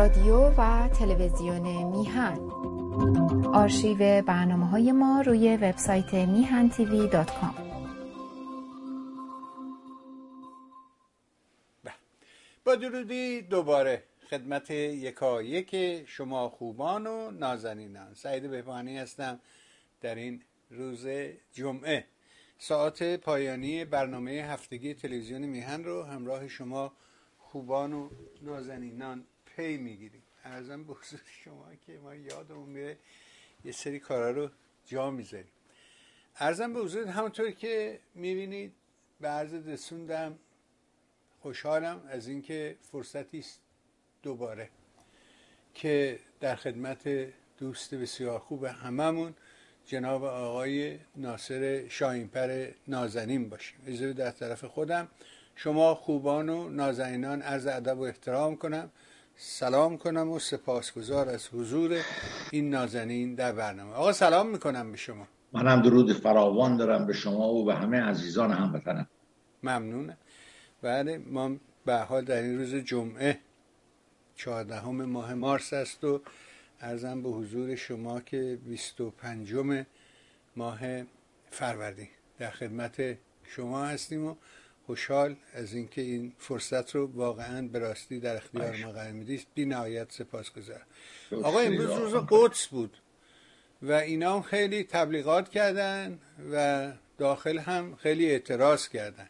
رادیو و تلویزیون میهن. آرشیو برنامه‌های ما روی وبسایت mihanTV.com. با درودی دوباره خدمت یکایک شما خوبان و نازنینان، سعید بپانی هستم. در این روز جمعه ساعت پایانی برنامه هفتگی تلویزیون میهن رو همراه شما خوبان و نازنینان پی میگیریم. عرضم به حضور شما که ما یادمون میره یه سری کارا رو جا میذاریم. عرضم به حضور، همونطور که میبینید به عرض رسوندم، خوشحالم از اینکه فرصتی است دوباره که در خدمت دوست بسیار خوب هممون جناب آقای ناصر شاهینپر نازنین باشیم. اجازه در طرف خودم شما خوبان و نازنینان عرض ادب و احترام کنم، سلام کنم و سپاسگزار از حضور این نازنین در برنامه. آقا سلام میکنم به شما. منم درود فراوان دارم به شما و به همه عزیزان هموطنم. ممنونم. بله، ما به حال در این روز جمعه 14 ماه مارس است و عرضم به حضور شما که 25 ماه فروردین در خدمت شما هستیم و خوشحال از اینکه این فرصت رو واقعا به راستی در اختیار ما قرار میدید. بی نهایت سپاسگزارم. آقا امروز روز قدس بود و اینا هم خیلی تبلیغات کردن و داخل هم خیلی اعتراض کردن.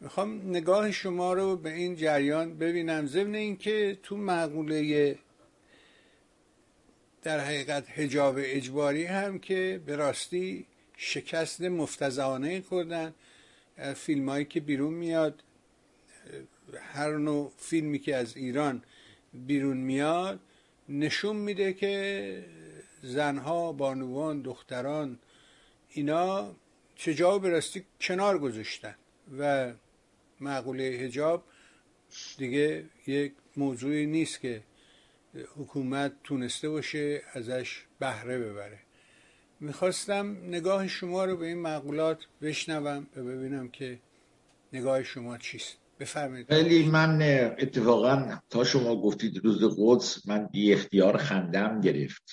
میخوام نگاه شما رو به این جریان ببینم، ضمن اینکه تو مقوله در حقیقت حجاب اجباری هم که به راستی شکست مفتضحانه خوردن. فیلمایی که بیرون میاد، هر نوع فیلمی که از ایران بیرون میاد نشون میده که زنها، بانوان، دختران اینا چه جا به راستی کنار گذاشتن و مقوله حجاب دیگه یک موضوعی نیست که حکومت تونسته باشه ازش بهره ببره. میخواستم نگاه شما رو به این مقولات بشنوم و ببینم که نگاه شما چیست. بفرمایید. ولی من اتفاقا تا شما گفتید روز قدس من بی اختیار خندم گرفت.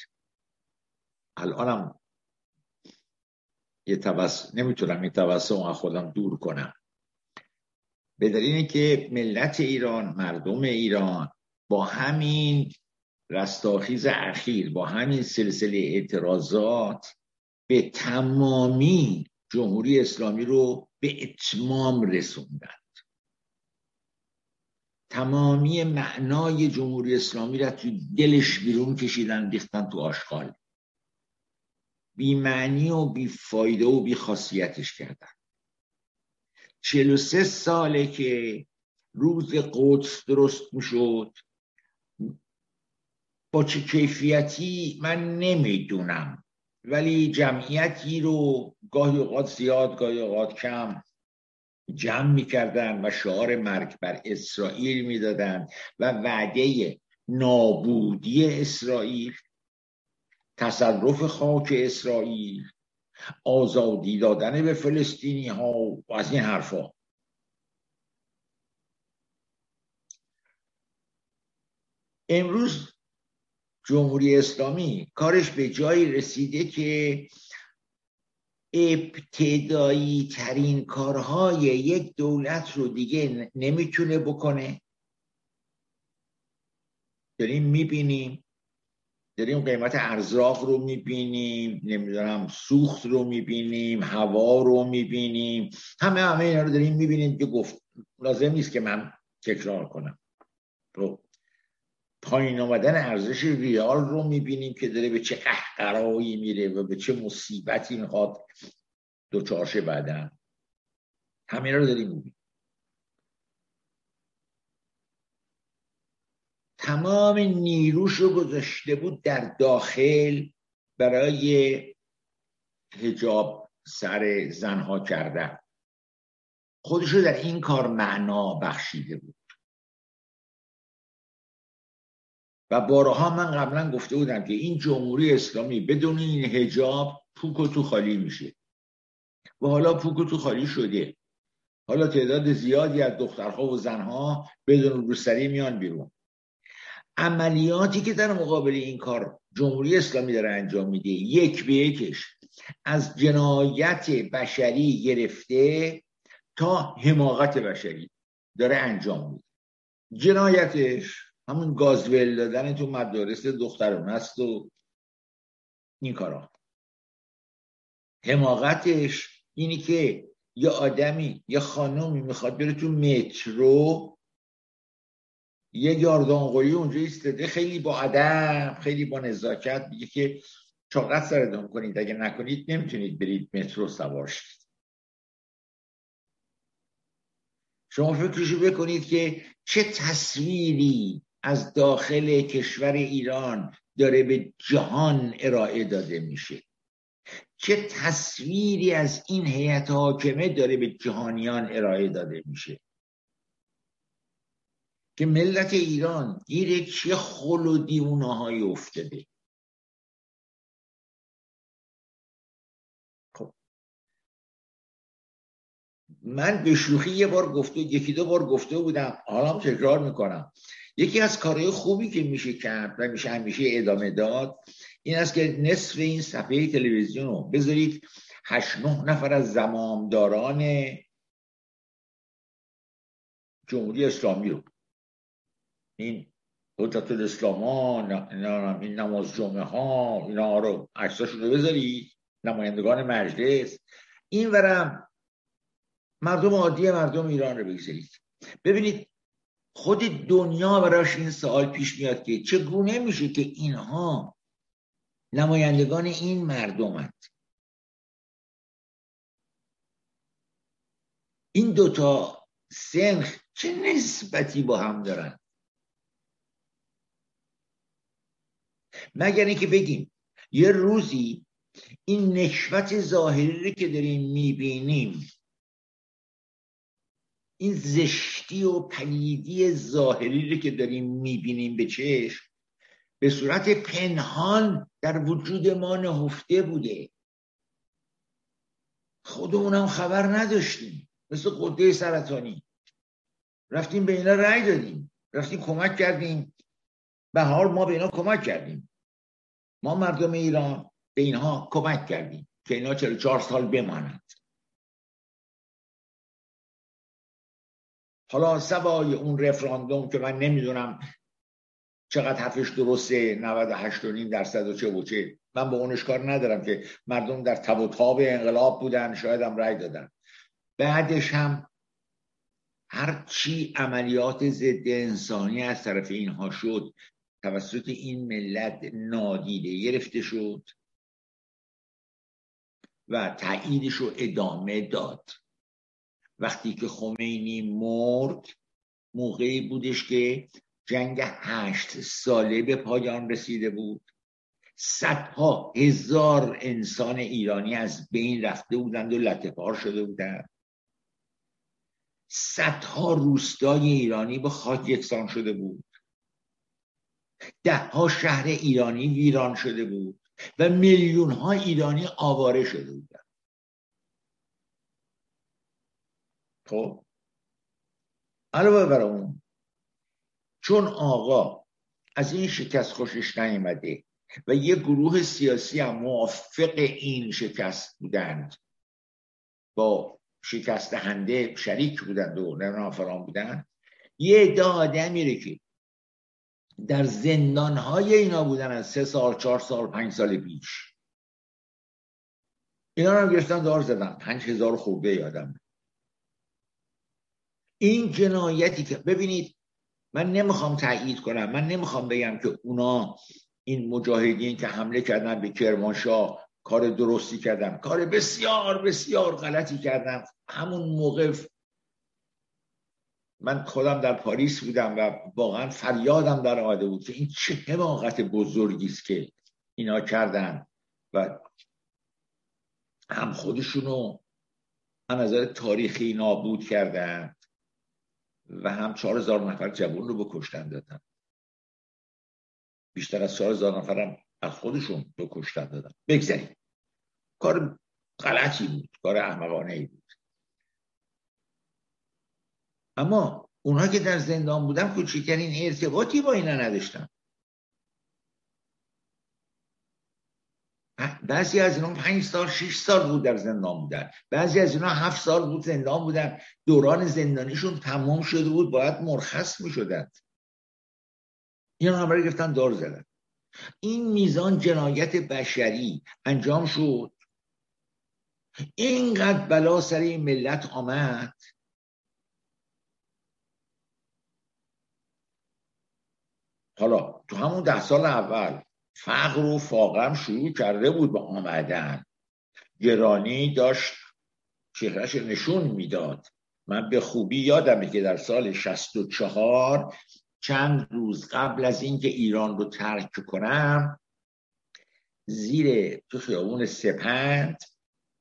الانم یه تبسم نمیتونم این تبسم از خودم دور کنم، به دلیل که ملت ایران، مردم ایران با همین رستاخیز اخیر، با همین سلسله اعتراضات به تمامی جمهوری اسلامی رو به اتمام رسوندند. تمامی معنای جمهوری اسلامی را تو دلش بیرون کشیدن، ریختن تو آشغال، بی معنی و بی فایده و بی خاصیتش کردن. 43 ساله که روز قدس درست میشد، با چه کیفیتی من نمیدونم، ولی جمعیتی رو گاهی اوقات زیاد گاهی اوقات کم جمع میکردن و شعار مرگ بر اسرائیل میدادن و وعده نابودی اسرائیل، تصرف خاک اسرائیل، آزادی دادن به فلسطینی ها و از این حرفا. امروز جمهوری اسلامی کارش به جایی رسیده که ابتدایی ترین کارهای یک دولت رو دیگه نمیتونه بکنه. داریم میبینیم، داریم قیمت ارزاق رو میبینیم، نمیدونم سوخت رو میبینیم، هوا رو میبینیم، همه اینا رو داریم میبینیم که گفت لازم نیست که من تکرار کنم. رو پایین آمدن ارزش ریال رو میبینیم که داره به چه قهقرایی میره و به چه مصیبتی میخواد دوچار شه بعداً. همه اینا رو داریم میبینیم. تمام نیروش رو گذاشته بود در داخل برای حجاب سر زنها کردن، خودش رو در این کار معنا بخشیده بود. و بارها من قبلا گفته بودم که این جمهوری اسلامی بدون این حجاب پوک و تو خالی میشه و حالا پوک و تو خالی شده. حالا تعداد زیادی از دخترها و زنها بدون روسری میان بیرون. عملیاتی که در مقابل این کار جمهوری اسلامی داره انجام میده یک به یکش از جنایت بشری گرفته تا حماقت بشری داره انجام میده. جنایتش همون گازول دادن تو مدارس دختران است و این کارا. حماقتش اینی که یه آدمی یه خانمی میخواد بره تو مترو، یه گاردانقلی اونجا ایستاده خیلی با ادب خیلی با نزاکت میگه که چاقت سرتون کنید، اگه نکنید نمیتونید برید مترو سوار شید. شما فکرشو بکنید که چه تصویری از داخل کشور ایران داره به جهان ارائه داده میشه، چه تصویری از این هیئت حاکمه داره به جهانیان ارائه داده میشه که ملت ایران گیره چه خل و دیوانه‌هایی افتاده. خب من به شوخی یه بار گفته یکی دو بار گفته بودم، حالا تکرار میکنم، یکی از کارهای خوبی که میشه کرد و میشه همیشه ادامه داد این است که نصف این صفحه تلویزیون رو بذارید 8-9 نفر از زمامداران جمهوری اسلامی رو، این دولت الاسلام ها، این نماز جمعه ها، اینا رو عکساشون رو بذارید، نمایندگان مجلس، این ورم مردم عادی مردم ایران رو بگذارید، ببینید خود دنیا براش این سوال پیش میاد که چگونه میشه که اینها نمایندگان این مردمند. این دوتا سنخ چه نسبتی با هم دارن؟ مگر اینکه بگیم یه روزی این نشوت ظاهری که داریم میبینیم، این زشتی و پلیدی ظاهری که داریم میبینیم به چشم، به صورت پنهان در وجود ما نهفته بوده، خودمونم خبر نداشتیم، مثل غده سرطانی رفتیم به اینا رأی دادیم، رفتیم کمک کردیم، به حال ما به اینا کمک کردیم، ما مردم ایران به اینها کمک کردیم که اینا 44 سال بمانند. حالا سوای اون رفراندوم که من نمیدونم چقدر حرفش درسته، 98.5% و چه و چه، من با اونش کار ندارم که مردم در تب و تاب انقلاب بودن، شاید هم رأی دادن، بعدش هم هرچی عملیات ضد انسانی از طرف اینها شد توسط این ملت نادیده گرفته شد و تاییدش رو ادامه داد. وقتی که خمینی مرد موقعی بودش که جنگ 8 ساله به پایان رسیده بود، صدها هزار انسان ایرانی از بین رفته بودند و لطه‌پار شده بودند، صدها روستای ایرانی به خاک یکسان شده بود، 10 ها شهر ایرانی ویران شده بود و میلیون ها ایرانی آواره شده بودند. خب علاوه بر اون چون آقا از این شکست خوشش نیامده و یه گروه سیاسی هم موافق این شکست بودند، با شکست دهنده شریک بودند و نفران بودند، یه عده آدمی که در زندان‌های اینا بودن از 3 سال 4 سال 5 سال پیش، اینا رو گرفتن دار زدن، 5000 خورده یادمه. این جنایتی که ببینید، من نمیخوام تایید کنم، من نمیخوام بگم که اونا این مجاهدین که حمله کردن به کرمانشاه کار درستی کردن، کار بسیار بسیار غلطی کردن. همون موقع من خودم در پاریس بودم و واقعا فریادم در آمده بود که این چه حماقت بزرگی است که اینا کردن و هم خودشونو از نظر تاریخی نابود کردن و هم 4000 نفر جوان رو بکشتن دادن، بیشتر از 4000 نفر هم از خودشون بکشتن دادن. بگذاریم کار غلطی بود، کار احمقانه‌ای بود، اما اونها که در زندان بودن کوچکترین ارتباطی با اینا نداشتن. بعضی از اینا 5 سال 6 سال بود در زندان بودن، بعضی از اینا 7 سال بود زندان بودن، دوران زندانیشون تمام شده بود، باید مرخص میشدن، اینا همه رو گرفتن دار زدن. این میزان جنایت بشری انجام شد، اینقدر بلا سر این ملت آمد حالا تو همون 10 سال اول فقر و فاقم شروع کرده بود به آمدن، گرانی داشت چهرهش نشون میداد. من به خوبی یادمه که در سال 64 چند روز قبل از اینکه ایران رو ترک کنم زیر تو خیابون سپند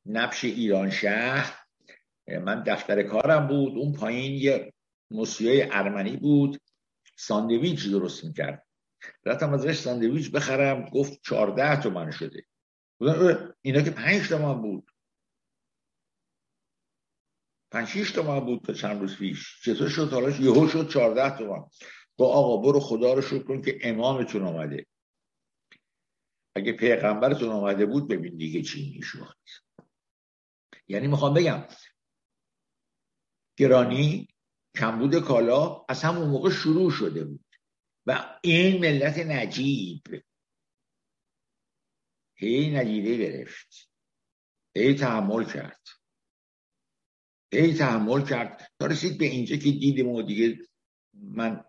نبش ایران شهر من دفتر کارم بود، اون پایین یه مسیحای ارمنی بود ساندویچ درست میکرد، رفتم ازش ساندویچ بخرم، گفت 14 تومن شده، اینا که 5 تومن بود، 5-6 تومن بود تا چند روز پیش، چطور شد حالاش یهو شد 14 تومن؟ با آقا برو خدا رو شکر کن که امامتون آمده، اگه پیغمبرتون آمده بود ببین دیگه چی میشود. یعنی میخوام بگم گرانی، کمبود کالا از همون موقع شروع شده بود و این ملت نجیب هی نجیبه گرفت، هی تحمل کرد تا رسید به اینجا که دیدیم و دیگه من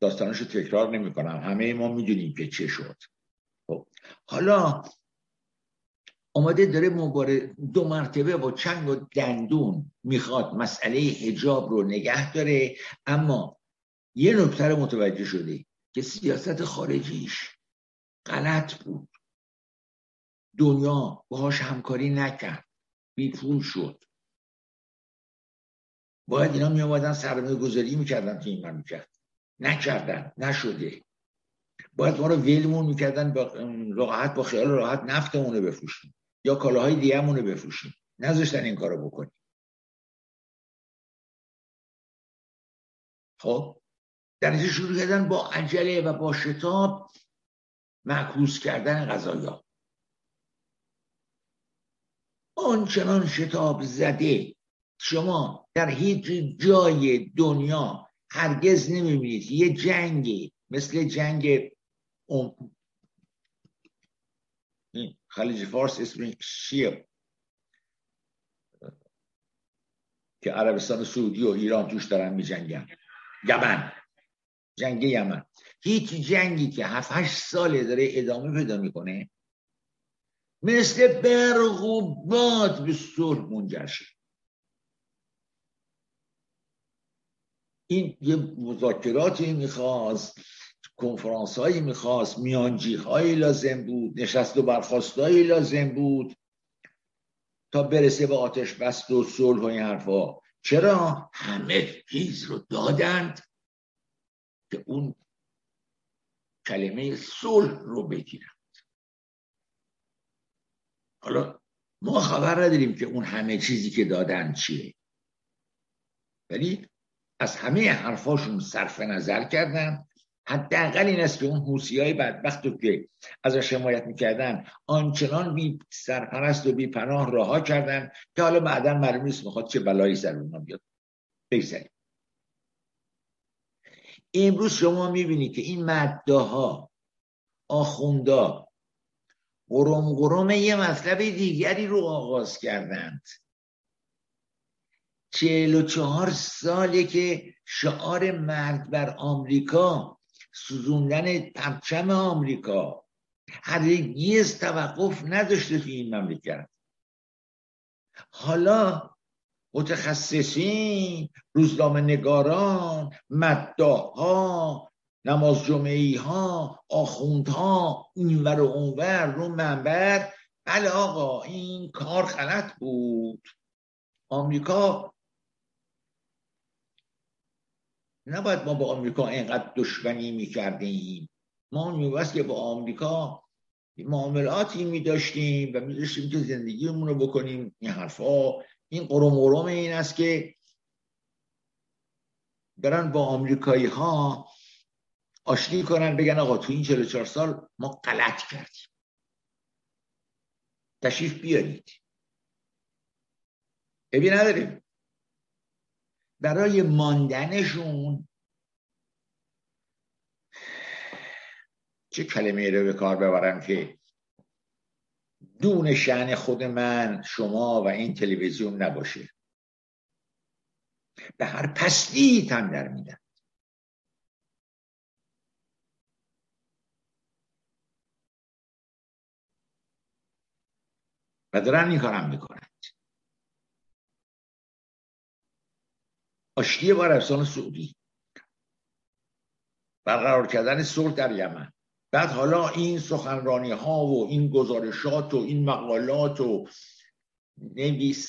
داستانشو تکرار نمی کنم، همه ما میدونیم که چه شد. خب حالا آماده داره مبارزه 2 مرتبه با چنگ و دندون میخواد مسئله حجاب رو نگه داره، اما یه نکته رو متوجه شده که سیاست خارجیش غلط بود، دنیا باهاش همکاری نکرد، بیپول شد، باید اینا میامدن سرمایه گذاری میکردن که این مملکت نکردن، نشده، باید ما رو ولمون میکردن، راحت با خیال راحت نفتمون رو بفروشیم یا کالاهای دیگه‌مون رو بفروشیم، نذاشتن این کارو بکنیم. خب در اینجا شروع کردن با عجله و با شتاب معکوس کردن قضایا، آنچنان شتاب زده شما در هیچ جای دنیا هرگز نمیبینید. یه جنگی مثل جنگ خلیج فارس اسمش چیه که عربستان سعودی و ایران توش دارن میجنگن، یمن، جنگ یمن، هیچ جنگی که 7-8 ساله داره ادامه پیدا میکنه مثل برق و باد به صلح منجر شد. این یه مذاکراتی میخواست، کنفرانس هایی میخواست، میانجی هایی لازم بود، نشست و برخاست هایی لازم بود تا برسه به آتش بس و صلح و این حرفا. چرا همه چیز رو دادند که اون کلمه صلح رو بگیرند؟ حالا ما خبر نداریم که اون همه چیزی که دادند چیه، ولی از همه حرفاشون صرف نظر کردن. حداقل این است که اون حوثی‌های بدبخت رو که ازش حمایت میکردن آنچنان بی سرپرست و بی پناه رها کردن که حالا بعداً معلوم نیست میخواد چه بلایی سر اونها بیاد بگذره. امروز شما میبینید که این مداها، آخوندا قرم یه مطلب دیگری رو آغاز کردند. 44 ساله که شعار مرد بر آمریکا، سوزوندن پرچم آمریکا هرگز توقف نداشته توی این مملکت. حالا متخصصین، روزنامه نگاران، مداها، نماز جمعی ها، آخوندها، اینور و اونور رو منبر، بله آقا این کار غلط بود، آمریکا نباید، ما با آمریکا اینقدر دشمنی میکردیم، ما می‌بایست که با آمریکا معاملاتی می‌داشتیم و می‌داشتیم که زندگیمون رو بکنیم. این حرفا، این قرم‌قرم این است که برن با آمریکایی ها آشتی کنن، بگن آقا تو این 44 سال ما غلط کردیم، تشریف بیارید، عیبی نداره. برای ماندنشون چه کلمه رو به کار ببرم که دون شأن خود من، شما و این تلویزیون نباشه. به هر پستی هم در میدن. و دارن این کارم میکنند. آشتی با عربستان سعودی، برقرار کردن صلح در یمن، بعد حالا این سخنرانی ها و این گزارشات و این مقالات و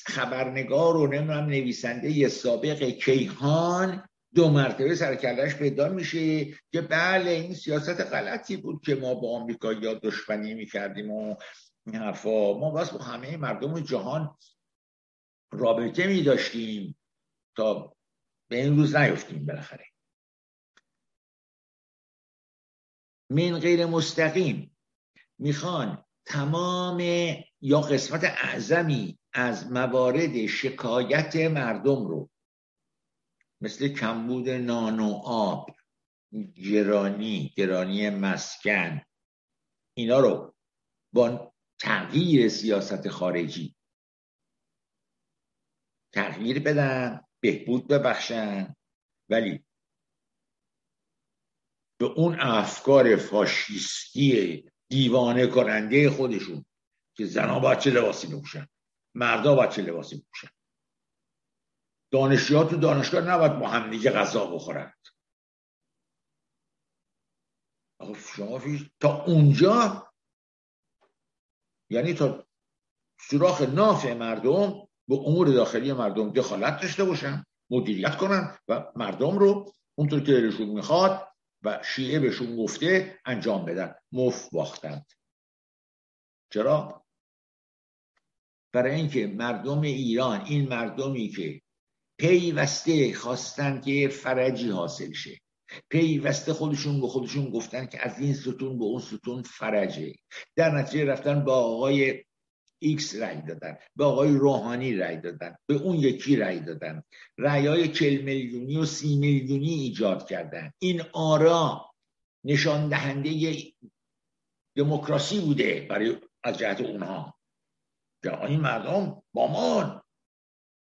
خبرنگار و نمیدونم نویسنده سابق کیهان دو مرتبه سرکلش پیدا میشه که بله این سیاست غلطی بود که ما با آمریکا یا دشمنی میکردیم و این حرفا، ما باز با همه مردم جهان رابطه میداشتیم تا به این روز نیفتیم. بالاخره من غیر مستقیم میخوان تمام یا قسمت اعظمی از موارد شکایت مردم رو مثل کمبود نان و آب، گرانی مسکن، اینا رو با تغییر سیاست خارجی تغییر بدن، بهبود ببخشن، ولی به اون افکار فاشیستی دیوانه کننده خودشون که زنها باید چه لباسی نپوشن، مردا باید چه لباسی نپوشن، دانشجوها تو دانشگاه نباید با هم دیگه غذا بخورند. شما تا اونجا، یعنی تا سوراخ نافع مردم به امور داخلی مردم دخالت داشته باشن، مدیریت کنن و مردم رو اونطور که دلشون میخواد و شیعه بهشون گفته انجام بدن. مفت باختند. چرا؟ برای اینکه مردم ایران، این مردمی که پیوسته خواستن که فرجی حاصل شه، پیوسته خودشون به خودشون گفتن که از این ستون به اون ستون فرجه، در نتیجه رفتن با آقای ایکس رای دادن، به آقای روحانی رای دادن، به اون یکی رای دادن، رایای 40 میلیونی و 30 میلیونی ایجاد کردن. این آرا نشان دهنده دموکراسی بوده برای از جهت اونها که این مردم با ما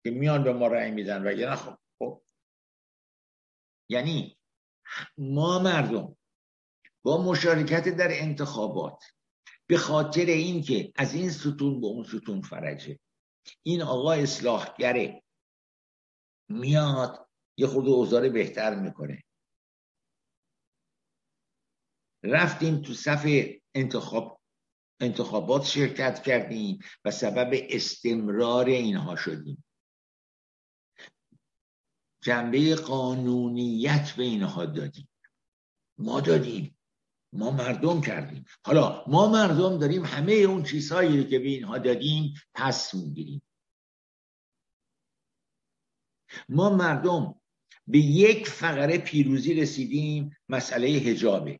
که میان به ما رای میدن. و یعنی خب یعنی ما مردم با مشارکت در انتخابات به خاطر اینکه از این ستون به اون ستون فرجه، این آقا اصلاحگره میاد یه خود اوضاع بهتر میکنه، رفتیم تو صف انتخابات شرکت کردیم و سبب استمرار اینها شدیم. جنبه قانونیت به اینها دادیم، ما دادیم، ما مردم کردیم. حالا ما مردم داریم همه اون چیزهایی که به اینها دادیم پس میگیریم. ما مردم به یک فقره پیروزی رسیدیم، مسئله حجابه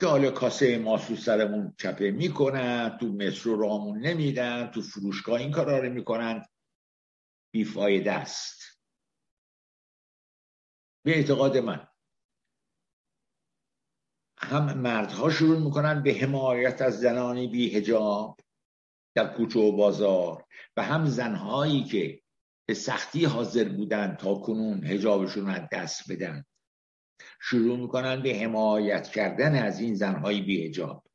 که حالا کاسه ماسو سرمون چپه میکنن، تو مترو رامون نمیدن، تو فروشگاه این کارا رو میکنن، بیفایده است. به اعتقاد من هم مردها شروع میکنن به حمایت از زنانی بی حجاب در کوچه و بازار و هم زنهایی که به سختی حاضر بودن تا کنون حجابشون از دست بدن شروع میکنن به حمایت کردن از این زنهای بی حجاب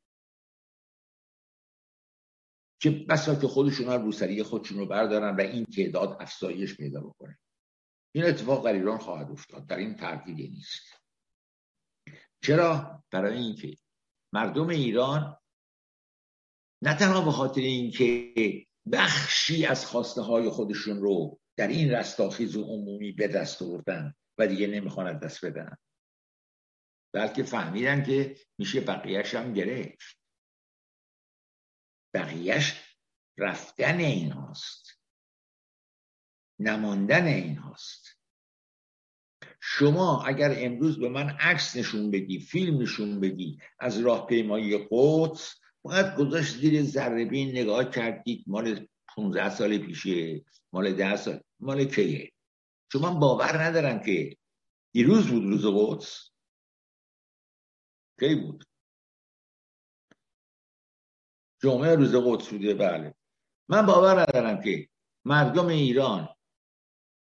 که بسا که خودشون رو روسری خودشون رو بردارن و این تعداد افزایش پیدا بکنه. این اتفاق در ایران خواهد افتاد، در این تردیدی نیست. چرا؟ برای اینکه مردم ایران نه تنها به خاطر اینکه بخشی از خواسته های خودشون رو در این رستاخیز و عمومی به دست آوردن و دیگه نمیخوان دست بدن، بلکه فهمیدن که میشه بقیهش هم گرفت. بقیهش رفتن این هاست، نماندن این هاست. شما اگر امروز به من عکس نشون بدی، فیلم نشون بدی از راه پیمایی قدس فقط گذاشت زیر ذره‌بین نگاه کردید مال 15 سال پیشه، مال 10 سال، مال کیه؟ چون من باور ندارم که دیروز بود روز قدس، کی بود؟ جمعه روز قدس بوده. بله من باور ندارم که مردم ایران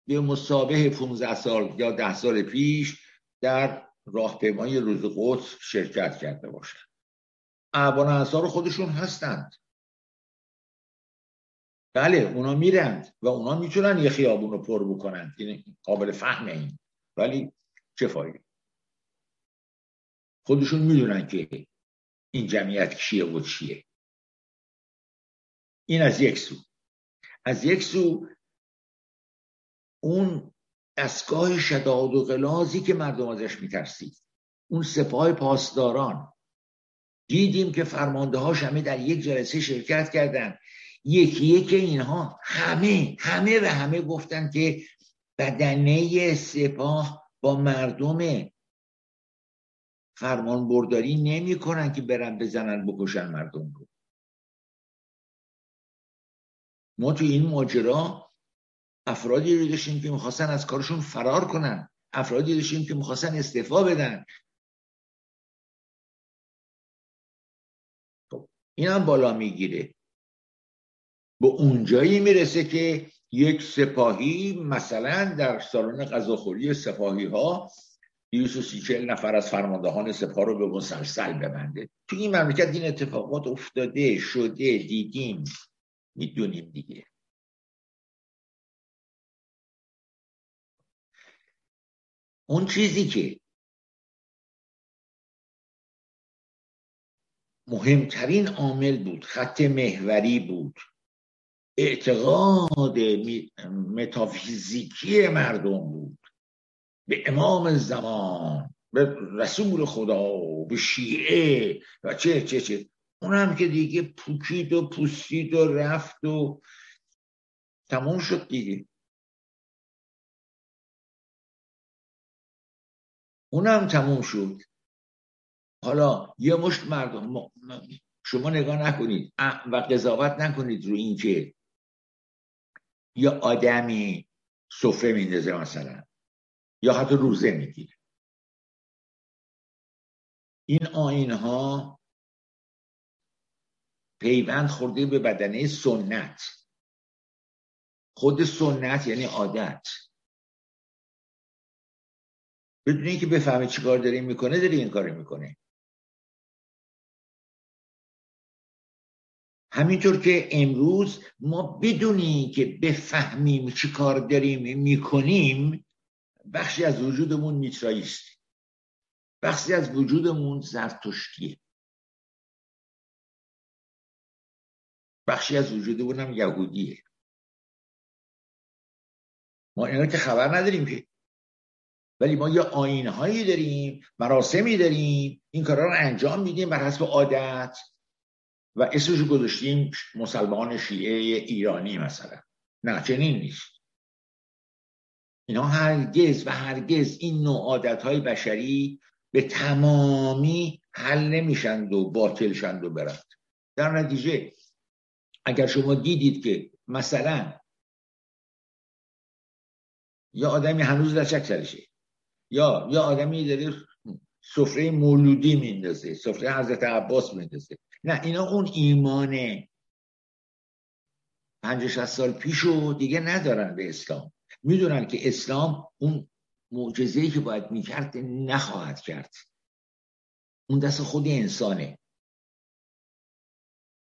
به مسابقه 15 سال یا 10 سال پیش در راهپیمایی روز قدس شرکت کرده باشند. اعوان انصار خودشون هستند. بله اونا میرند و اونا میتونن یه خیابون رو پر بکنند، این قابل فهمه این، ولی چه فایده؟ خودشون میدونن که این جمعیت کیه و چیه. این از یک سو. از یک سو اون دستگاه شداد و غلازی که مردم ازش میترسید، اون سپاه پاسداران، دیدیم که فرمانده‌هاش همه در یک جلسه شرکت کردند. یکی یکی اینها همه گفتن که بدنه سپاه با مردم فرمان برداری نمی کنن که برن بزنن بکشن مردم رو. ما تو این ماجرا افرادی رو داشتیم که میخواستن از کارشون فرار کنن، افرادی داشتیم که میخواستن استعفا بدن. این هم بالا میگیره، به اونجایی میرسه که یک سپاهی مثلا در سالن غذاخوری سپاهی ها 234 نفر از فرماندهان سپاه رو به مسلسل ببنده. تو این مملکت این اتفاقات افتاده، شده، دیدیم، میدونیم دیگه. اون چیزی که مهمترین عامل بود، خط محوری بود، اعتقاد متافیزیکی مردم بود به امام زمان، به رسول خدا، به شیعه و چه اون هم که دیگه پوکید و پوسید و رفت و تمام شد دیگه. اون هم تمام شد. حالا یه مشت مردم، شما نگاه نکنید و قضاوت نکنید رو این که یه آدمی سفره میندازه مثلا یا حتی روزه میگیره. این آیین‌ها پیوند خورده به بدنه سنت. خود سنت یعنی عادت. بدون اینکه بفهمه چی کار داره میکنه، داره این کار میکنه. همینطور که امروز ما بدونی که بفهمیم چی کار داریم میکنیم، بخشی از وجودمون میترائیست، بخشی از وجودمون زرتشتیه، بخشی از وجودمون هم یهودیه. ما اینا که خبر نداریم که، ولی ما یه آیین‌هایی داریم، مراسمی داریم، این کارا رو انجام میدیم بر حسب عادت و اسمشو گذاشتیم مسلمان شیعه ایرانی مثلا. نه چنین نیست. اینا هرگز و هرگز این نوع عادت‌های بشری به تمامی حل نمیشند و باطل شند و برند. در نتیجه اگر شما دیدید که مثلا یا آدمی هنوز لچک سرشه، یا آدمی داره سفره مولودی میندازه، سفره حضرت عباس میندازه، نه اینا اون ایمانه 50-60 سال پیشو دیگه ندارن به اسلام. میدونن که اسلام اون معجزه‌ای که باید میکرد نخواهد کرد. اون دست خود انسانه.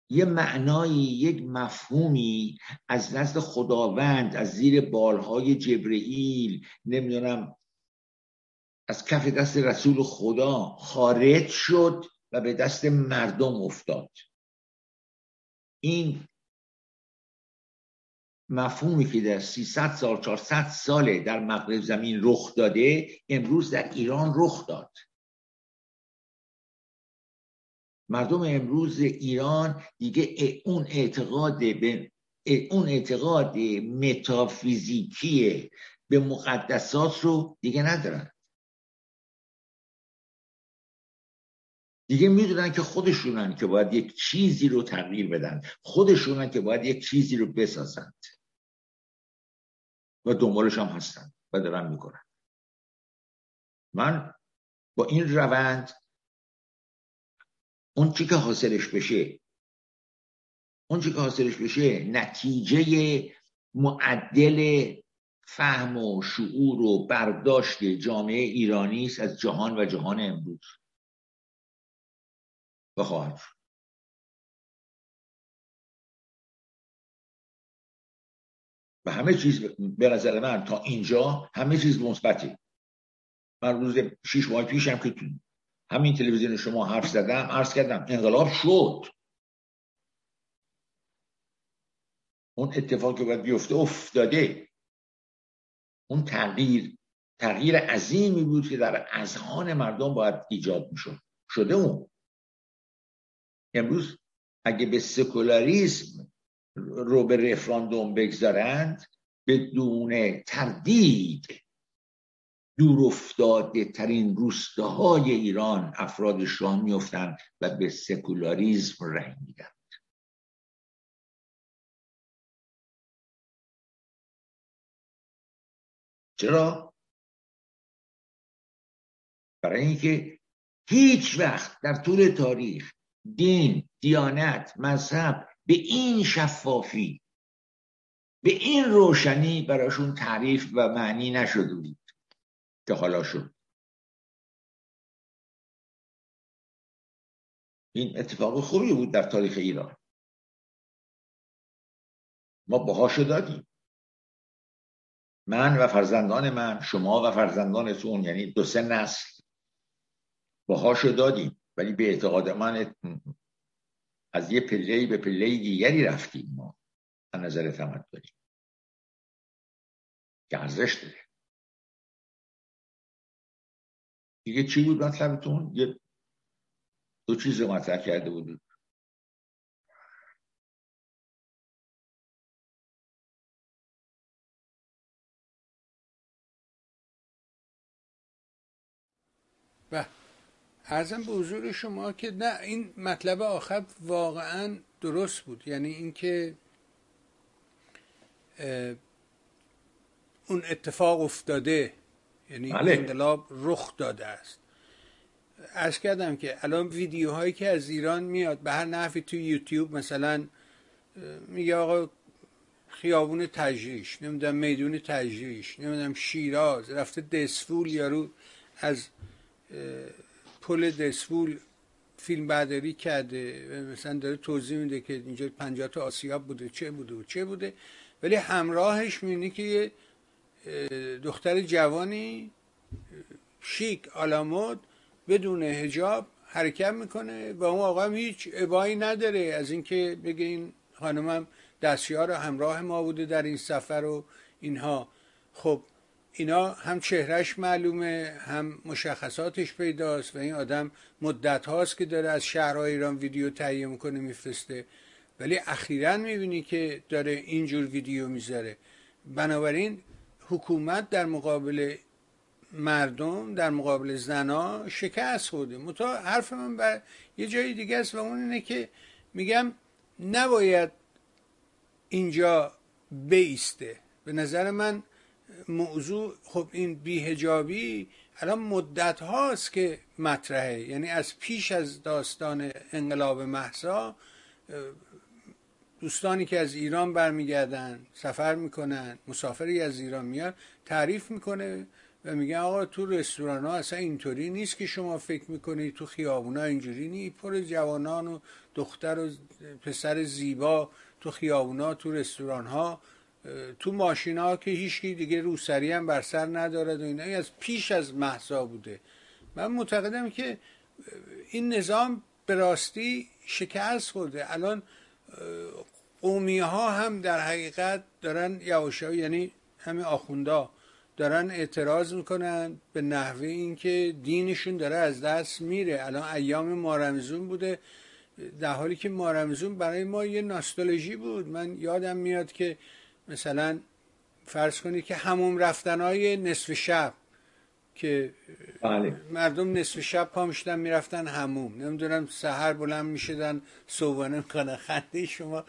یه معنایی، یک مفهومی از نزد خداوند، از زیر بالهای جبرئیل، نمیدونم از کف دست رسول خدا خارج شد و به دست مردم افتاد. این مفهومی که در 300 سال 400 ساله در مغرب زمین رخ داده، امروز در ایران رخ داد. مردم امروز ایران دیگه اون اعتقاد متافیزیکی به مقدسات رو دیگه ندارن. دیگه میدونن که خودشونن که باید یک چیزی رو تغییر بدن، خودشونن که باید یک چیزی رو بسازند و دنبالش هم هستن و دارن میکنن. من با این روند اون چی که حاصلش بشه نتیجه معدل فهم و شعور و برداشت جامعه ایرانی است از جهان و جهان امروز و خواهد شد. و همه چیز به نظر من تا اینجا همه چیز مثبته. من روز 6 ماه پیشم که تو همین تلویزیون شما حرف زدم، عرض کردم انقلاب شد. اون اتفاقی که باید بیفته افتاده. اون تغییر عظیمی بود که در اذهان مردم باید ایجاد میشد، شده. اون امروز اگه به سکولاریسم رو به رفراندوم بگذارند، بدون تردید دور افتاده ترین روستاهای ایران افرادش را میافتند و به سکولاریسم رأی میدن. چرا؟ برای اینکه هیچ وقت در طول تاریخ دین، دیانت، مذهب به این شفافی، به این روشنی براشون تعریف و معنی نشده بود که حالا شد. این اتفاق خوبی بود در تاریخ ایران. ما باهاشو دادیم، من و فرزندان من، شما و فرزندانتون، یعنی 2-3 نسل باهاشو دادیم. ولی به اعتقاد من از یه پله‌ای به پله‌ای دیگری رفتیم ما از نظر تمدنی که ارزش داره. دیگه چی بود مطلبتون؟ یه 2 چیز رو مطرح کرده بودید. بله، عرضم به حضور شما که نه، این مطلب آخر واقعا درست بود. یعنی اینکه اون اتفاق افتاده، یعنی انقلاب رخ داده است. عرض کردم که الان ویدیوهایی که از ایران میاد به هر نحوی تو یوتیوب، مثلا میگه آقا خیابون تجریش، نمیدونم میدون تجریش، نمیدونم شیراز، رفته دسفول، یارو از پل دسفول فیلم برداری کرده، مثلا داره توضیح میده که اینجا 50 تا آسیاب بوده، چه بوده. ولی همراهش میبینی که یه دختر جوانی شیک آلامود بدون حجاب حرکت میکنه و اون آقا هم هیچ ابایی نداره از اینکه بگه این خانمم دستیار همراه ما بوده در این سفر و اینها. خب اینا هم چهرهش معلومه، هم مشخصاتش پیداست و این آدم مدت هاست که داره از شهرهای ایران ویدیو تهیه میکنه میفرسته، ولی اخیراً میبینی که داره اینجور ویدیو میذاره. بنابراین حکومت در مقابل مردم، در مقابل زنا شکست خورده. متأ حرف من بر یه جای دیگه است و اون اینه که میگم نباید اینجا بیسته. به نظر من موضوع، خب این بی‌حجابی الان مدت هاست که مطرحه، یعنی از پیش از داستان انقلاب مهسا دوستانی که از ایران برمیگردن سفر میکنن، مسافری از ایران میاد تعریف میکنه و میگه آقا تو رستوران ها اصلا اینطوری نیست که شما فکر میکنی، تو خیابون ها اینجوری نیست، پر جوانان و دختر و پسر زیبا تو خیابون ها، تو رستوران ها، تو ماشین ها که هیچکی دیگه روسری هم بر سر ندارد و اینا. این از پیش از مهسا بوده. من معتقدم که این نظام به راستی شکست خورده. الان قومی ها هم در حقیقت دارن یواشا، یعنی همه آخوندا دارن اعتراض میکنن به نحوه اینکه دینشون داره از دست میره. الان ایام ماه رمضان بوده، در حالی که ماه رمضان برای ما یه نوستالژی بود. من یادم میاد که مثلا فرض کنید که حموم رفتنهای نصف شب که مردم نصف شب پا میشدن میرفتن حموم، نمیدونم سحر بلند میشدن صبحانه میخوان. خنده شما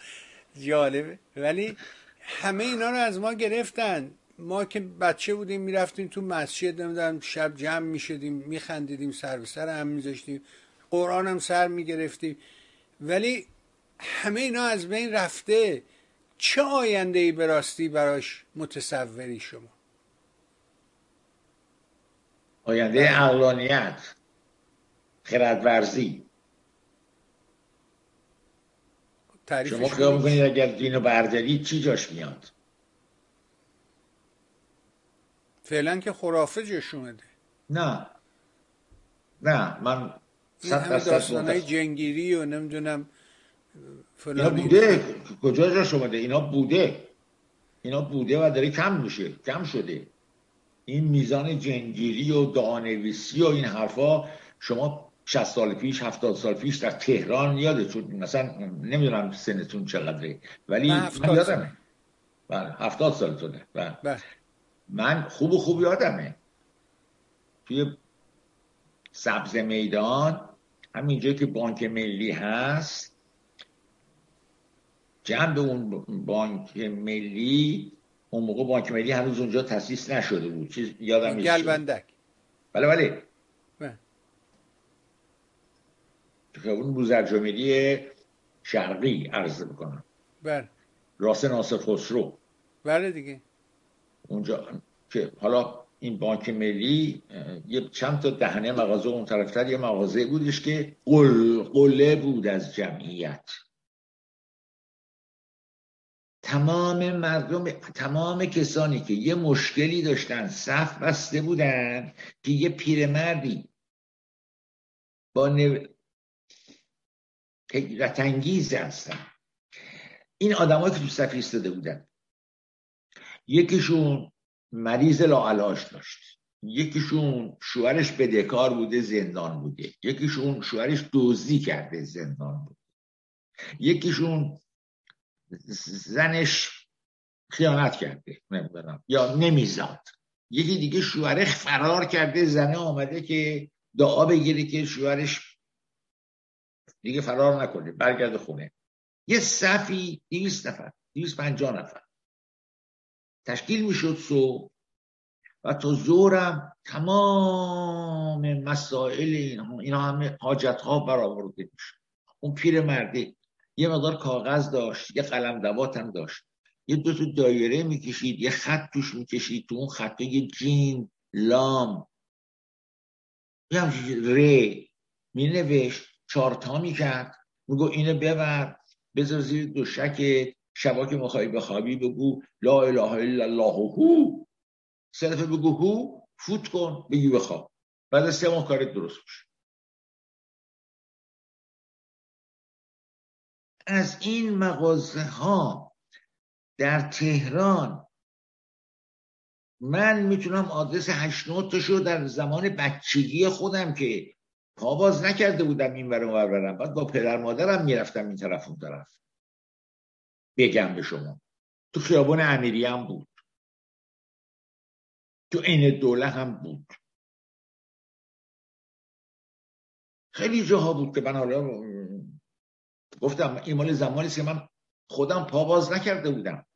جالبه، ولی همه اینا رو از ما گرفتن. ما که بچه بودیم میرفتیم تو مسجد، نمیدونم شب جمع میشدیم میخندیدیم سر به سر هم میذاشتیم، قرآن هم سر میگرفتیم، ولی همه اینا از بین رفته. چه آینده ای به راستی براش متصوری شما؟ آینده عقلانیت، خردورزی. شما خیال میکنید اگر دینو بردارید چی جاش میاد؟ فعلا که خرافه جاش اومده. نه من همه داستانهای جنگیری و نمیدونم اینا بوده. کجا جاش اومده؟ اینا بوده و داره کم میشه، کم شده. این میزان جنگیری و دعانویسی و این حرفا شما 60 سال پیش 70 سال پیش در تهران یادتون، مثلا نمیدونم سنتون چقدره ولی من یادمه. بله 70 سالتونه. بله من خوب یادمه توی سبز میدان همینجا که بانک ملی هست، جنب اون بانک ملی، اون موقع بانک ملی هنوز اونجا تأسیس نشده بود، چیز یادم نیست. گلبندک. بله اون بوزرجمهری شرقی عرض میکنم. بله. راست ناصر خسرو. بله دیگه. اونجا که حالا این بانک ملی یه چند تا دهنه مغازه اون طرفتر یه مغازه بودش که قله بود از جمعیت. تمام مردم، تمام کسانی که یه مشکلی داشتن صف بسته بودن که یه پیرمردی با حیرت انگیز هستن. این آدمایی که تو صف ایستاده بودن، یکیشون مریض لاعلاج داشت، یکیشون شوهرش بدهکار بوده زندان بوده، یکیشون شوهرش دزدی کرده زندان بوده، یکیشون زنش خیانت کرده نمیدونم یا نمیزاد، یکی دیگه شوهرش فرار کرده، زنه آمده که دعا بگیره که شوهرش دیگه فرار نکنه برگرده خونه. یه صفی 250 نفر تشکیل میشد صبح و تا ظهرم تمام مسائل اینا همه حاجت ها برآورده میشد. اون پیر مرده یه مقدار کاغذ داشت، یه قلم دوات هم داشت، یه دو تا دایره میکشید، یه خط توش میکشید، تو اون خطا یه جیم لام یه همچین ر مینوشت، چارتا میکرد، میگو اینو ببر بذار زیر دوشکت، شبا که میخوایی بخوابی بگو لا اله الا الله هو، سه دفعه بگو هو، فوت کن بگی بخواب، بعد از 3 ماه کارت درست میشه. از این مغازه ها در تهران من میتونم آدرس 8-9 تاشو در زمان بچگی خودم که پا باز نکرده بودم این ور اونور برم، بعد با پدر مادرم میرفتم این طرف اون طرف، بگم به شما تو خیابان امیریه هم بود، تو عین دوله هم بود، خیلی جاها بود که من حالا گفتم این مال زمانی است که من خودم پا باز نکرده بودم،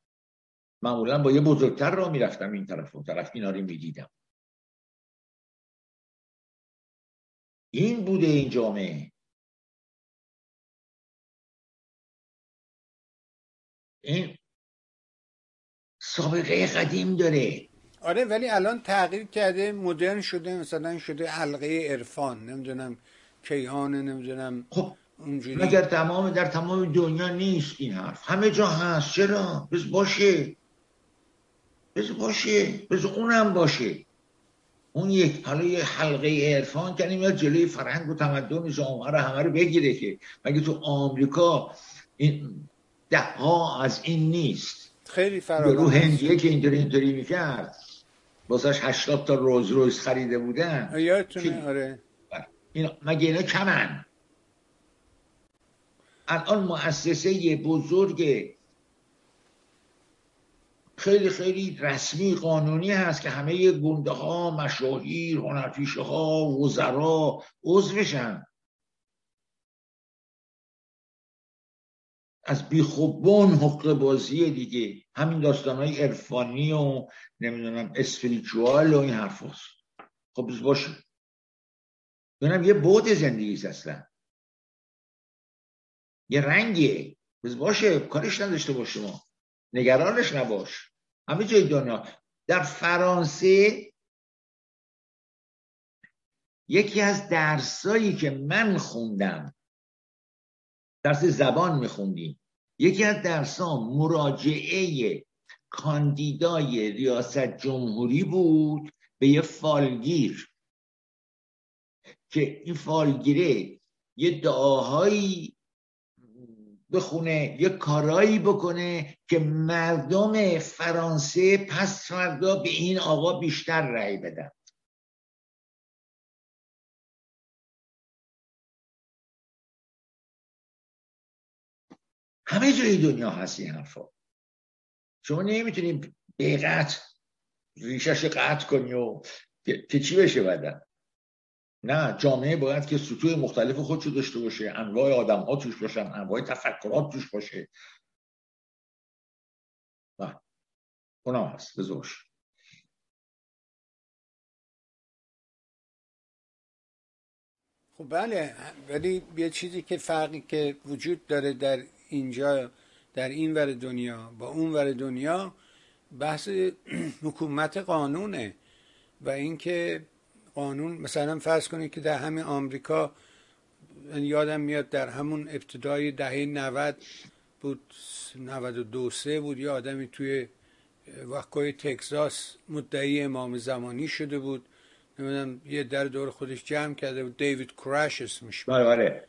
معمولا با یه بزرگتر را میرفتم این طرف اون طرف، اینا رو میدیدم. این بوده این جامعه. این سابقه قدیم داره. آره ولی الان تغییر کرده، مدرن شده، مثلا شده حلقه عرفان، نمیدونم کیهان، نمیدونم خب اونجوری. مگر تمام در تمام دنیا نیست این حرف، همه جا هست. چرا؟ بس باشه بس اونم باشه. اون یک حالا یه حلقه عرفان کنیم یا جلوی فرهنگ و تمدن جامعه رو همه رو بگیره که مگه تو آمریکا این ده ها از این نیست؟ خیلی فراوان. رو هندیه که اینطوری میکرد واسش 80 تا رولز خریده بودن، یادتونه؟ آره. مگه اینا کمن؟ الان مؤسسه بزرگ خیلی خیلی رسمی قانونی هست که همه گنده ها، مشاهیر، هنرپیشه ها، وزرا عضوشن. از بیخوبون حقه بازیه دیگه، همین داستانهای عرفانی و نمیدونم اسپریچوال و این حرف هست. خب بس باشه، ببینم یه بعد زندگیست، اصلا یه رنگیه، بس باشه، کارش نداشته باشه، ما نگرانش نباش. همه جای دنیا، در فرانسه یکی از درسایی که من خوندم، درس زبان میخوندیم، یکی از درس‌ها مراجعه کاندیدای ریاست جمهوری بود به یه فالگیر که این فالگیره یه دعاهایی بخونه، یه کارایی بکنه که مردم فرانسه پس فردا به این آقا بیشتر رأی بدن. همه جای دنیا هست این حرفا. شما نمیتونیم به قطع ریشش قطع کنی و که چی بشه بدن. نه، جامعه باید که سطوح مختلف خودشو داشته باشه، انواع آدم ها توش باشن، انواع تفکرات توش باشه. نه، اونا هست، بذارش. خب بله، ولی یه چیزی که فرقی که وجود داره در اینجا، در این ور دنیا با اون ور دنیا، بحث حکومت قانونه و اینکه قانون، مثلا فرض کنید که در همین آمریکا، یادم میاد در همون ابتدای دهه 90 بود، 92 3 بود، یه آدمی توی وقای تگزاس مدعی امام زمانی شده بود، نمیدونم یه در دور خودش جمع کرده بود، دیوید کراش اسمش بود. بله.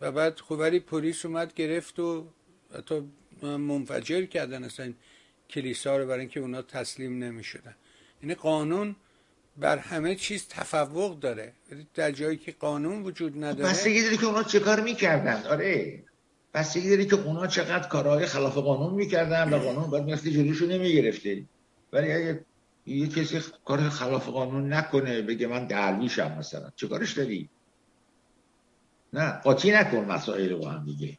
و بعد خب ولی پلیس اومد گرفت و حتی منفجر کردن اصلا کلیسا رو، برای اینکه اونا تسلیم نمیشدن. یعنی قانون بر همه چیز تفوق داره، در جایی که قانون وجود نداره بستگی داره که اونا چه کار میکردن. آره، بستگی داره که اونا چقدر کارهای خلاف قانون میکردن و قانون باید مثل جلوشو نمیگرفته. ولی اگه یه کسی کار خلاف قانون نکنه، بگه من درویشم مثلا، چه کارش داری؟ نه، قاطی نکن مسائل با هم دیگه.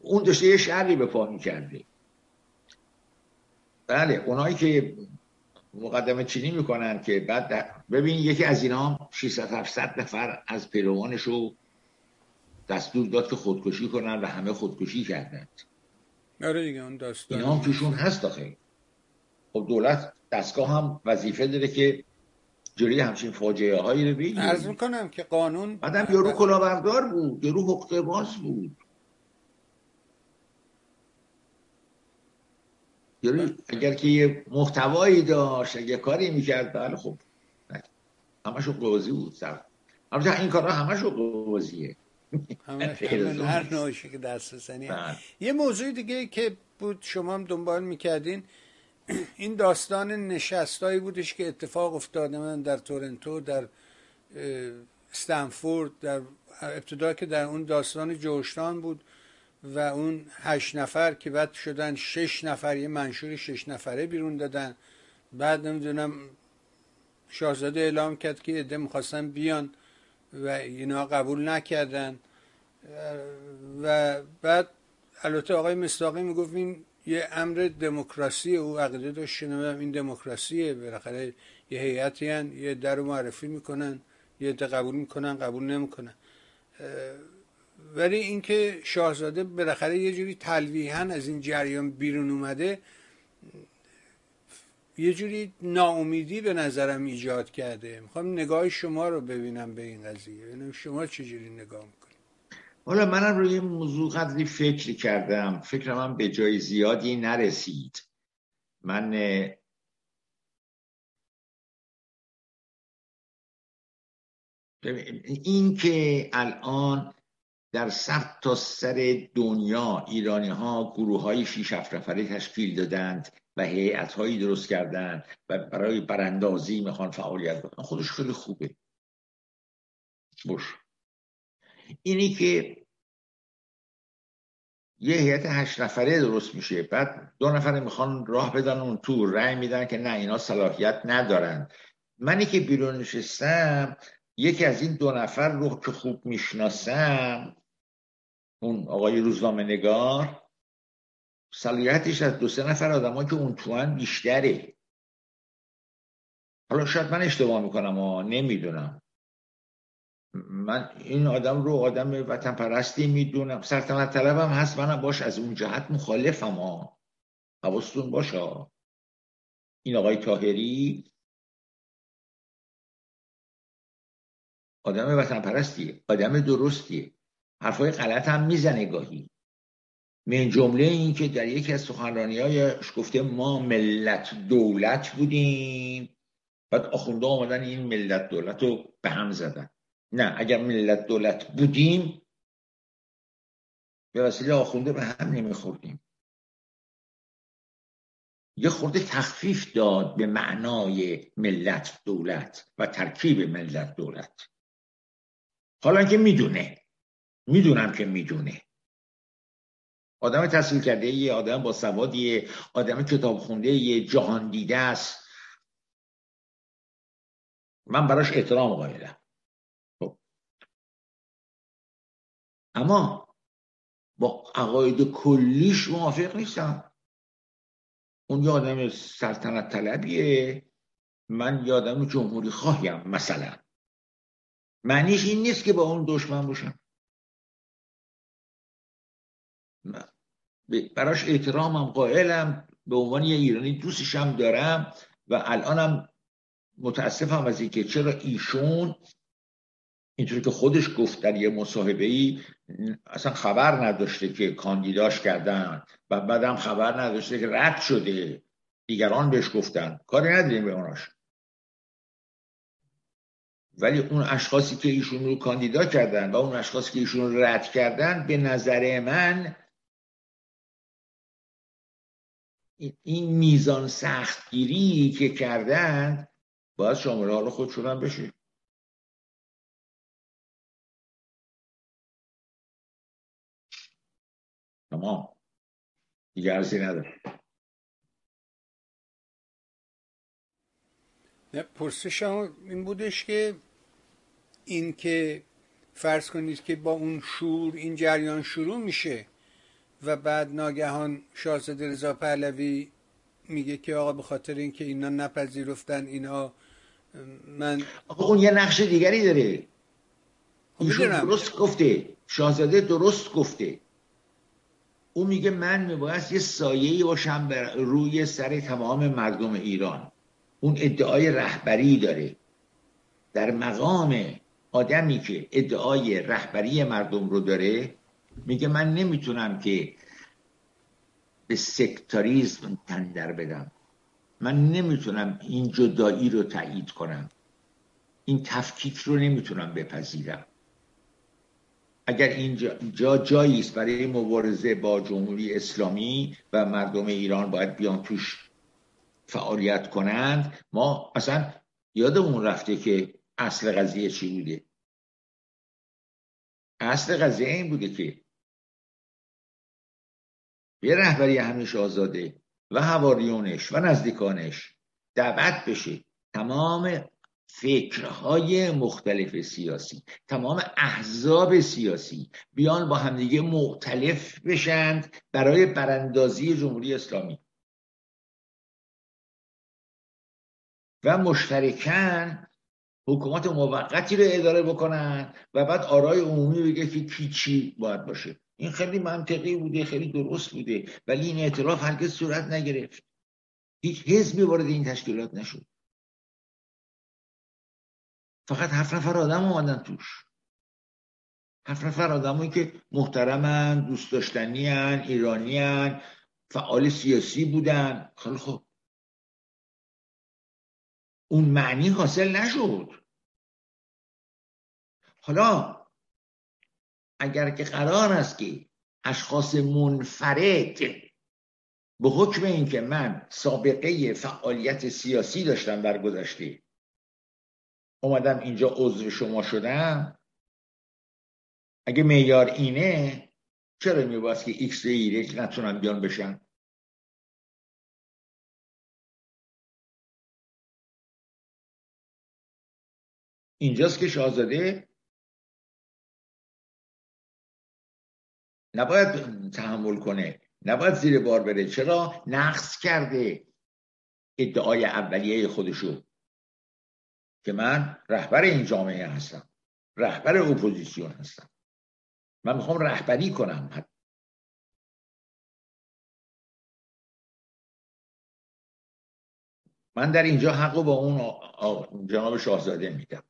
اون داشته یه شرعی به پا میکرده. بله، اونایی که مقدمه چینی میکنن که بعد ببین یکی از اینا 600-700 نفر از پیروانشو دستور داد که خودکشی کنن و همه خودکشی کردند. آره دیگه، اون داستان اینا هم توشون هست آخه. خب دولت، دستگاه هم وظیفه داره که جوری همچین فاجعه هایی رو بگیره. عرض میکنم که قانون بعدم یارو کلاهبردار بود، یارو حقه باز بود، یارو اگر که یه محتوایی داشت، اگه کاری میکرد، بله خب همش حقه بازی بود. البته این کارها همش حقه بازیه، همش هر نوعی که دسترسنیه. یه موضوع دیگه که بود شما هم دنبال میکردین، این داستان نشستایی بودش که اتفاق افتاده من در تورنتو، در استنفورد، در ابتدا که در اون داستان جورجتاون بود و اون 8 نفر که بعد شدن 6 نفر، یه منشور 6 نفره بیرون دادن. بعد نمیدونم شاهزاده اعلام کرد که عده میخواستن بیان و اینا قبول نکردن. و بعد البته آقای مصداقی میگفت این یه امر دموکراسی، او عقیده داشت، شنیدم این دموکراسیه، بالاخره یه هیئتی ان، یه در رو معرفی میکنن، یه ده قبول میکنن، قبول نمیکنن. ولی اینکه شاهزاده بالاخره یه جوری تلویحاً از این جریان بیرون اومده، یه جوری ناامیدی به نظرم ایجاد کرده. میخوام نگاه شما رو ببینم به این قضیه، ببینم شما چجوری نگاه میکنید. حالا منم روی این موضوع قدری فکر کردم، فکرم هم به جای زیادی نرسید. من این که الان در سر تا سر دنیا ایرانی ها گروه های 6-7 نفره تشکیل دادند و هیئت هایی درست کردند و برای براندازی میخوان فعالیت کنند، خودش خیلی خوبه. باشه، اینی که یه هیئت 8 نفره درست میشه، بعد 2 نفر میخوان راه بدن اون تو، رأی میدن که نه اینا صلاحیت ندارن. منی که بیرون نشستم یکی از این 2 نفر رو که خوب میشناسم، اون آقای روزنامه نگار، صلاحیتش از 2-3 نفر آدمایی که اون توان بیشتره. حالا شاید من اشتباه میکنم و نمیدونم. من این آدم رو آدم وطن پرستی میدونم، سلطنت طلبم هست، منم باش از اون جهت مخالفم ها، حواستون باشه. این آقای تاهری آدم وطن پرستیه، آدم درستیه، حرفای غلط هم میزنه گاهی، من جمله این که در یکی از سخنرانی‌هایش گفته ما ملت دولت بودیم، بعد آخونده آمدن این ملت دولت رو به هم زدن. نه، اگر ملت دولت بودیم به وسیله آخونده به هم نمیخوردیم. یه خورده تخفیف داد به معنای ملت دولت و ترکیب ملت دولت. حالا که میدونم که میدونه، آدم تحصیل کرده یه آدم با سوادیه، آدم کتاب خونده یه، جهان دیده است، من براش احترام قائلم. اما با عقاید کلیش موافق نیستم. اون یه آدم سلطنت طلبیه، من یه آدم جمهوری خواهیم مثلا. معنیش این نیست که با اون دشمن باشم، براش احترامم قائلم، به عنوان یه ایرانی دوستشم دارم و الانم متاسفم از اینکه چرا ایشون اینطوری که خودش گفت در یه مصاحبه‌ای اصلا خبر نداشته که کاندیداش کردن و بعدم خبر نداشته که رد شده، دیگران بهش گفتن، کاری نداریم به اوناش. ولی اون اشخاصی که ایشون رو کاندیدا کردن و اون اشخاصی که ایشون رو رد کردن، به نظر من این میزان سختگیری که کردن باید شامل حال خودشون هم بشه. تمام، دیگه عرضی ندارم. نه، پرسش هم این بودش که این که فرض کنید که با اون شور این جریان شروع میشه و بعد ناگهان شاهزاده رضا پهلوی میگه که آقا به خاطر اینکه اینا نپذیرفتن اینا، من آقا اون یه نقش دیگری داره. ایشون درست گفته، شاهزاده درست گفته. او میگه من میبایست یه سایه‌ای باشم بر روی سر تمام مردم ایران. اون ادعای رهبری داره. در مقام آدمی که ادعای رهبری مردم رو داره، میگه من نمیتونم که به سکتاریزم تندر بدم، من نمیتونم این جدایی رو تایید کنم، این تفکیک رو نمیتونم بپذیرم. اگر این جایی است برای مبارزه با جمهوری اسلامی و مردم ایران باید بیان توش فعالیت کنند. ما اصلا یادمون رفته که اصل قضیه چی بوده. اصل قضیه این بوده که یه رهبری همیشه آزاده و حواریونش و نزدیکانش دعوت بشه، تمام فکرهای مختلف سیاسی، تمام احزاب سیاسی بیان با همدیگه مختلف بشند برای براندازی جمهوری اسلامی و مشترکاً حکومت موقتی رو اداره بکنن و بعد آرای عمومی بگه که کی چی باید باشه. این خیلی منطقی بوده، خیلی درست بوده، ولی این اعتراف هرگز صورت نگرفت. هیچ حزبی وارد این تشکیلات نشد، فقط 7 نفر آدم اومدن توش. 7 نفر آدمایی که محترمن، دوست داشتنین، ایرانیان، فعال سیاسی بودن. خیلی خوب، اون معنی حاصل نشد. حالا اگر که قرار است که اشخاص منفرد به حکم اینکه من سابقه فعالیت سیاسی داشتم در گذشته اومدم اینجا عضو شما شدم، اگه معیار اینه، چرا میباید که ایکس ایرک نتونن بیان بشن؟ اینجاست که شاهزاده نباید تحمل کنه، نباید زیر بار بره. چرا؟ نقص کرده ادعای اولیه خودشو که من رهبر این جامعه هستم، رهبر اپوزیسیون هستم، من میخوام رهبری کنم. من در اینجا حقو با اون جناب شاهزاده میدم.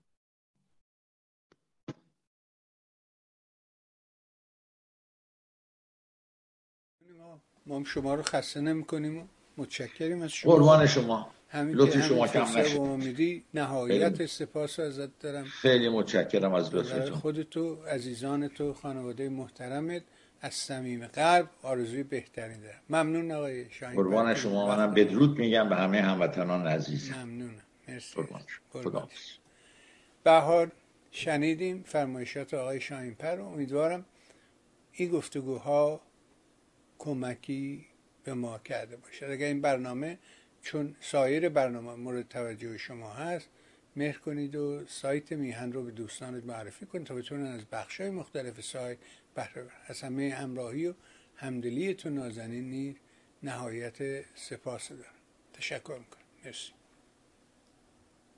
ما شما رو خسته نمی‌کنیم و متشکریم از شما. قربان شما. لطف شما کم نشه. نهایت سپاس ازت دارم. خیلی متشکرم از لطفتون. خودت و عزیزان تو، خانواده محترمت، از صمیم قلب آرزوی بهترین دارم. ممنون آقای شاهینپر. قربان شما، منم بدرود میگم به همه هموطنان عزیزم. ممنونم. مرسی. قربان شما. خداحافظ. بهار شنیدیم فرمایشات آقای شاهینپر رو. امیدوارم این گفتگوها کمکی به ما کرده باشه. اگر این برنامه چون سایر برنامه مورد توجه شما هست، مهر کنید و سایت میهن رو به دوستانت معرفی کنید تا بتونن از بخش‌های مختلف سایت بهره ببرن. از همه همراهی و همدلیتون نازنین نهایت سپاس دارم. تشکر میکنم. مرسی.